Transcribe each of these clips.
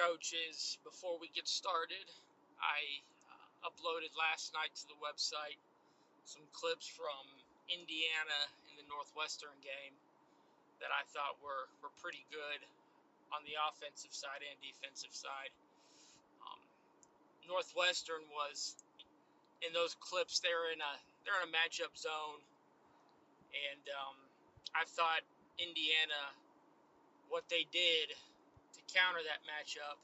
coaches, before we get started, I uploaded last night to the website some clips from Indiana in the Northwestern game that I thought were pretty good on the offensive side and defensive side. Northwestern was, in those clips, they're in a matchup zone, and I thought Indiana, what they did to counter that matchup,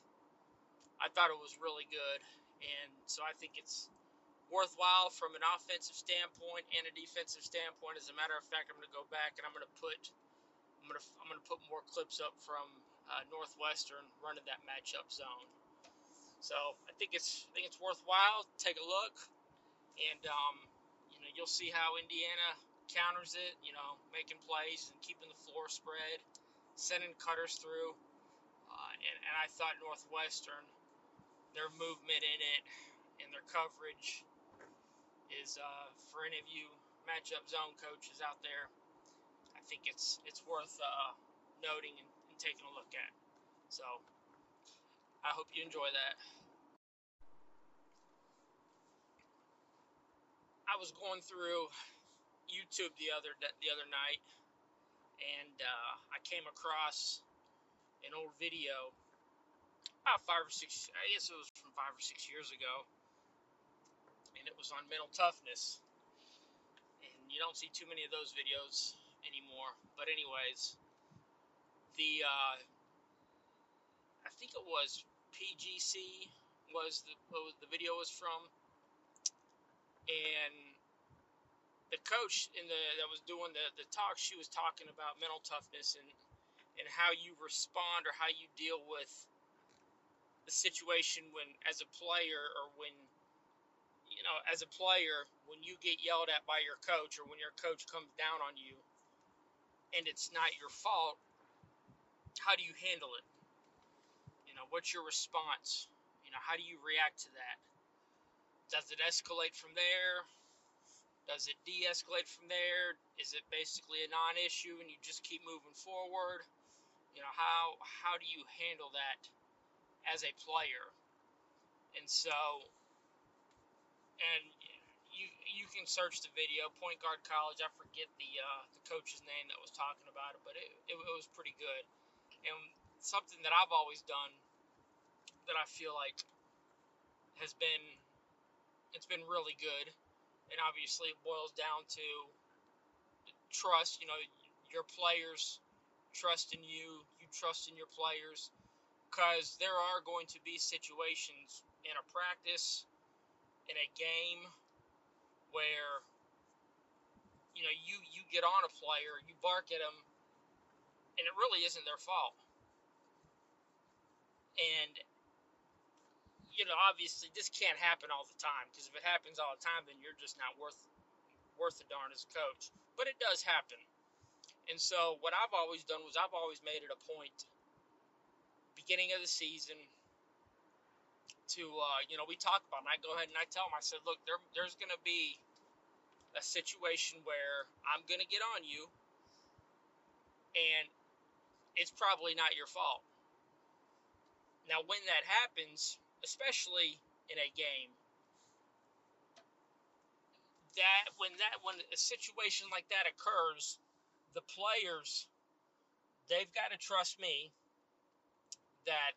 I thought it was really good. And so I think it's worthwhile from an offensive standpoint and a defensive standpoint. As a matter of fact, I'm going to go back and I'm going to put more clips up from Northwestern running that matchup zone. So I think it's worthwhile. Take a look, and you'll see how Indiana counters it. Making plays and keeping the floor spread, sending cutters through, and I thought Northwestern, their movement in it and their coverage is, for any of you matchup zone coaches out there, I think it's worth noting and taking a look at. So I hope you enjoy that. I was going through YouTube the other night, and I came across an old video, about 5 or 6. I guess it was from 5 or 6 years ago, and it was on mental toughness. And you don't see too many of those videos anymore. But anyways, the I think it was PGC was the video was from, and the coach that was doing the talk, she was talking about mental toughness and how you respond or how you deal with the situation when you get yelled at by your coach, or when your coach comes down on you and it's not your fault. How do you handle it? What's your response? How do you react to that? Does it escalate from there? Does it de-escalate from there? Is it basically a non-issue and you just keep moving forward? How do you handle that as a player? And so, you can search the video, Point Guard College. I forget the coach's name that was talking about it, but it was pretty good. And something that I've always done that I feel like it's been really good. And obviously it boils down to trust, your players trust in you, you trust in your players, because there are going to be situations in a practice, in a game, where, you get on a player, you bark at them, and it really isn't their fault. And, obviously this can't happen all the time, because if it happens all the time, then you're just not worth the darn as a coach. But it does happen. And so what I've always done was I've always made it a point, beginning of the season, to, we talk about it, and I go ahead and I tell them, I said, look, there's going to be a situation where I'm going to get on you, and it's probably not your fault. Now, when that happens, especially in a game, when a situation like that occurs, the players, they've got to trust me that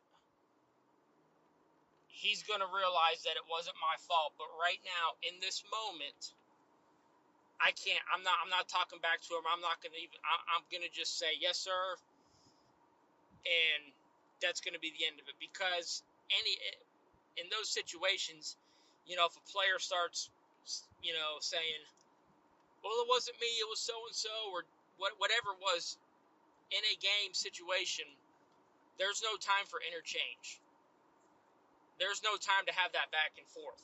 he's going to realize that it wasn't my fault. But right now, in this moment, I can't. I'm not talking back to him. I'm not going to even. I'm going to just say yes, sir, and that's going to be the end of it, because in those situations, if a player starts, saying, well, it wasn't me, it was so-and-so, or whatever was in a game situation, there's no time for interchange. There's no time to have that back and forth.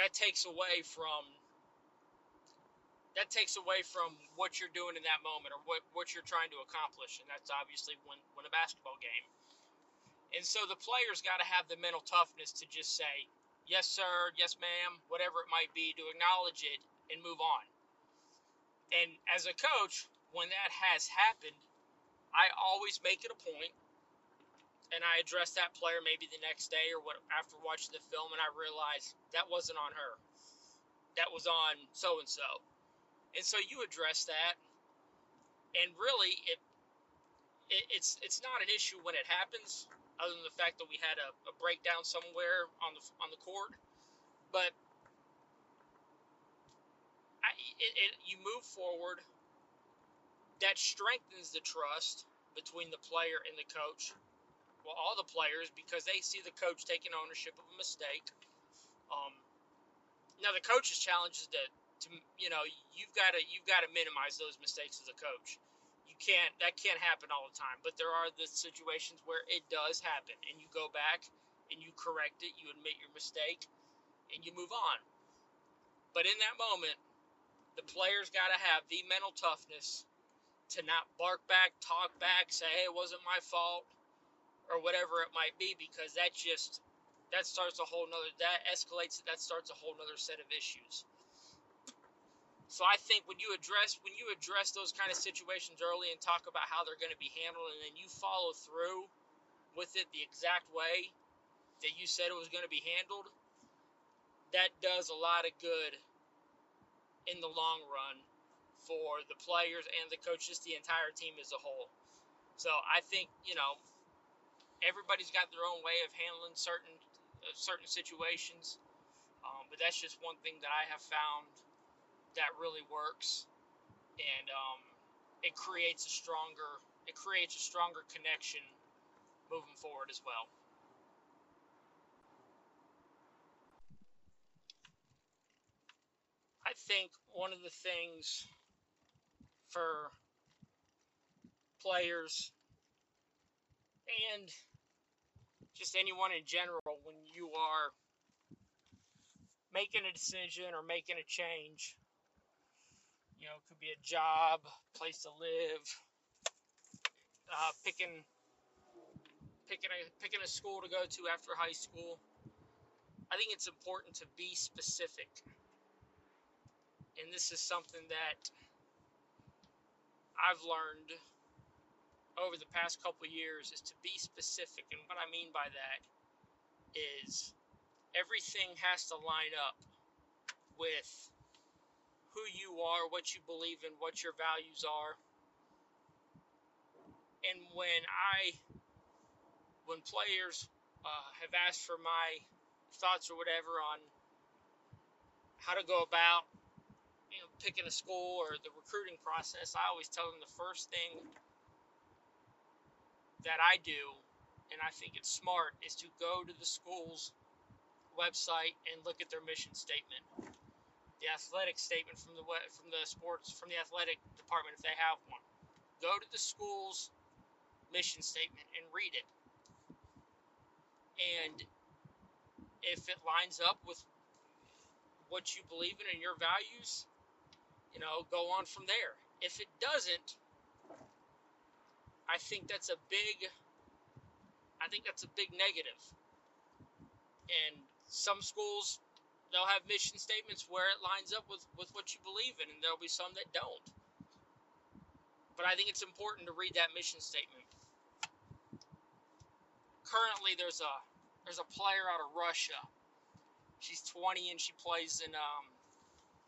That takes away from what you're doing in that moment, or what you're trying to accomplish, and that's obviously win a basketball game. And so the player's got to have the mental toughness to just say, yes, sir, yes, ma'am, whatever it might be, to acknowledge it and move on. And as a coach, when that has happened, I always make it a point, and I addressed that player maybe the next day or what after watching the film, and I realized that wasn't on her. That was on so-and-so. And so you address that, and really it's not an issue when it happens, other than the fact that we had a breakdown somewhere on the court. But you move forward. That strengthens the trust between the player and the coach. Well, all the players, because they see the coach taking ownership of a mistake. Now the coach's challenge is to you've got to minimize those mistakes as a coach. That can't happen all the time, but there are the situations where it does happen, and you go back and you correct it, you admit your mistake, and you move on. But in that moment, the player's got to have the mental toughness to not bark back, talk back, say, hey, it wasn't my fault, or whatever it might be, because that starts a whole nother, that escalates it, that starts a whole nother set of issues. So I think when you address those kind of situations early and talk about how they're going to be handled, and then you follow through with it the exact way that you said it was going to be handled, that does a lot of good in the long run for the players and the coach, just the entire team as a whole. So I think, everybody's got their own way of handling certain situations, but that's just one thing that I have found that really works, and it creates a stronger connection moving forward as well. I think one of the things for players and just anyone in general, when you are making a decision or making a change, it could be a job, place to live, picking a school to go to after high school. I think it's important to be specific, and this is something that I've learned over the past couple years, is to be specific. And what I mean by that is everything has to line up with who you are, what you believe in, what your values are. And when players have asked for my thoughts or whatever on how to go about, picking a school or the recruiting process, I always tell them the first thing that I do, and I think it's smart, is to go to the school's website and look at their mission statement. The athletic statement from the athletic department, if they have one. Go to the school's mission statement and read it. And if it lines up with what you believe in and your values, go on from there. If it doesn't, I think that's a big negative. And some schools, they'll have mission statements where it lines up with what you believe in, and there'll be some that don't. But I think it's important to read that mission statement. Currently, there's a player out of Russia. She's 20 and she plays in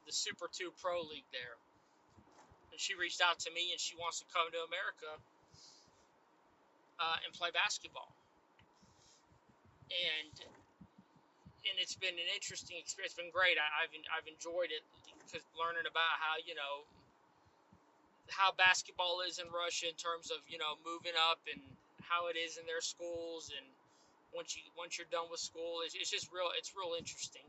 the Super Two Pro League there. And she reached out to me and she wants to come to America and play basketball. And it's been an interesting experience. It's been great. I've enjoyed it, because learning about how basketball is in Russia in terms of moving up and how it is in their schools, and once you're done with school, it's just real. It's real interesting.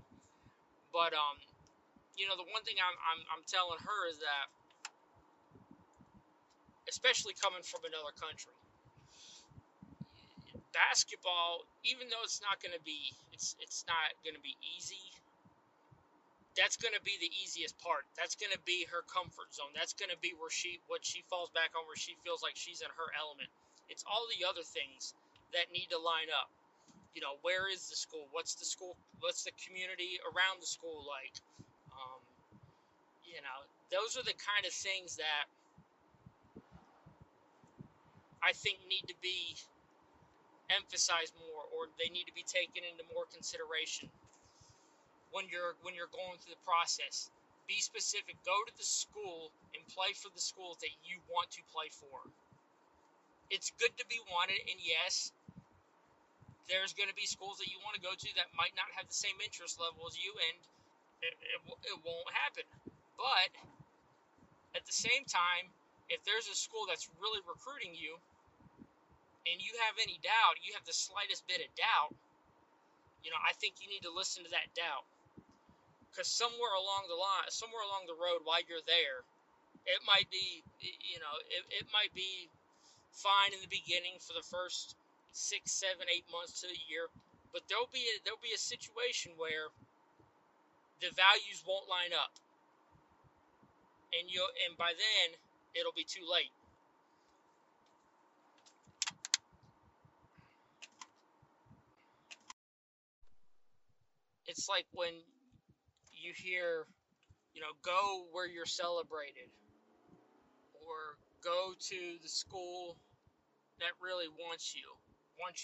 But the one thing I'm telling her is that, especially coming from another country, basketball, even though it's not going to be easy, that's going to be the easiest part. That's going to be her comfort zone. That's going to be what she falls back on, where she feels like she's in her element. It's all the other things that need to line up. Where is the school? What's the school? What's the community around the school like? Those are the kind of things that I think need to be emphasized more, or they need to be taken into more consideration when you're going through the process. Be specific. Go to the school and play for the schools that you want to play for. It's good to be wanted, and yes, there's going to be schools that you want to go to that might not have the same interest level as you, and it won't happen. But at the same time, if there's a school that's really recruiting you, and you have any doubt, you have the slightest bit of doubt, I think you need to listen to that doubt. Because somewhere along the road, while you're there, it might be, it might be fine in the beginning for the first 6, 7, 8 months to a year, but there'll be a situation where the values won't line up, and by then it'll be too late. It's like when you hear, go where you're celebrated, or go to the school that really wants you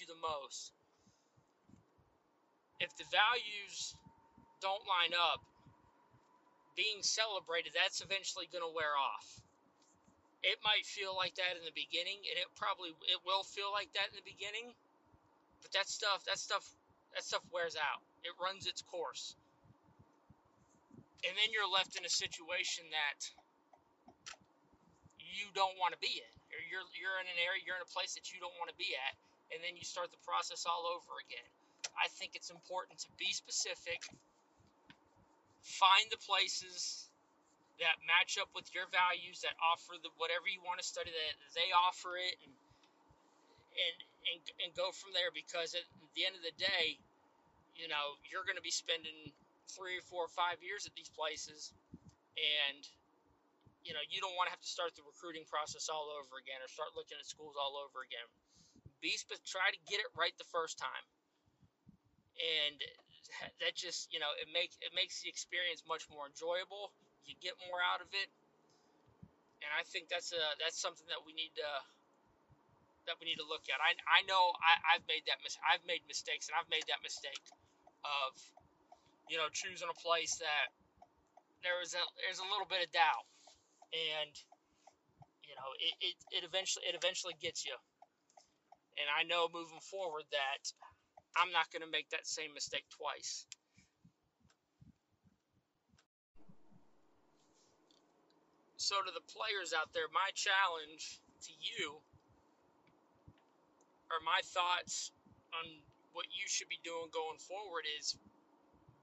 the most. If the values don't line up, being celebrated, that's eventually going to wear off. It might feel like that in the beginning, and it will feel like that in the beginning, but that stuff wears out. It runs its course. And then you're left in a situation that you don't want to be in. You're in a place that you don't want to be at, and then you start the process all over again. I think it's important to be specific, find the places that match up with your values, that offer whatever you want to study, that they offer it, and go from there, because at the end of the day, you're going to be spending 3, 4, 5 years at these places, and you don't want to have to start the recruiting process all over again, or start looking at schools all over again. Try to get it right the first time, and that just it makes the experience much more enjoyable. You get more out of it, and I think that's something that we need to look at. I know I've made mistakes, and I've made that mistake of choosing a place that there's a little bit of doubt, and it eventually gets you. And I know moving forward that I'm not going to make that same mistake twice. So to the players out there, my challenge to you are my thoughts on what you should be doing going forward is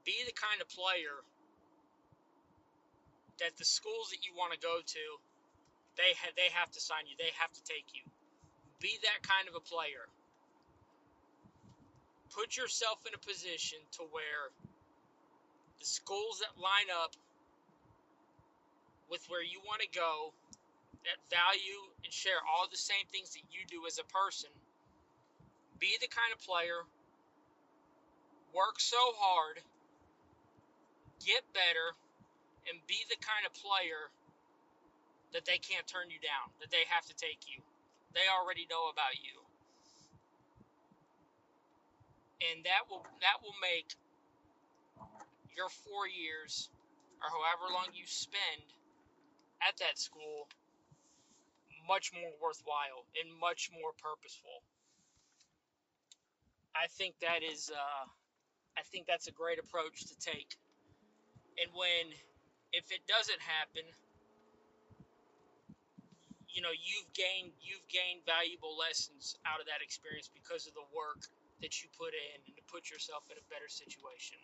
be the kind of player that the schools that you want to go to, they have to sign you. They have to take you. Be that kind of a player. Put yourself in a position to where the schools that line up with where you want to go, that value and share all the same things that you do as a person. Be the kind of player. Work so hard. Get better. And be the kind of player that they can't turn you down, that they have to take you. They already know about you. And that will make your 4 years, or however long you spend at that school, much more worthwhile and much more purposeful. I think that's a great approach to take. And if it doesn't happen, you've gained valuable lessons out of that experience because of the work that you put in and to put yourself in a better situation.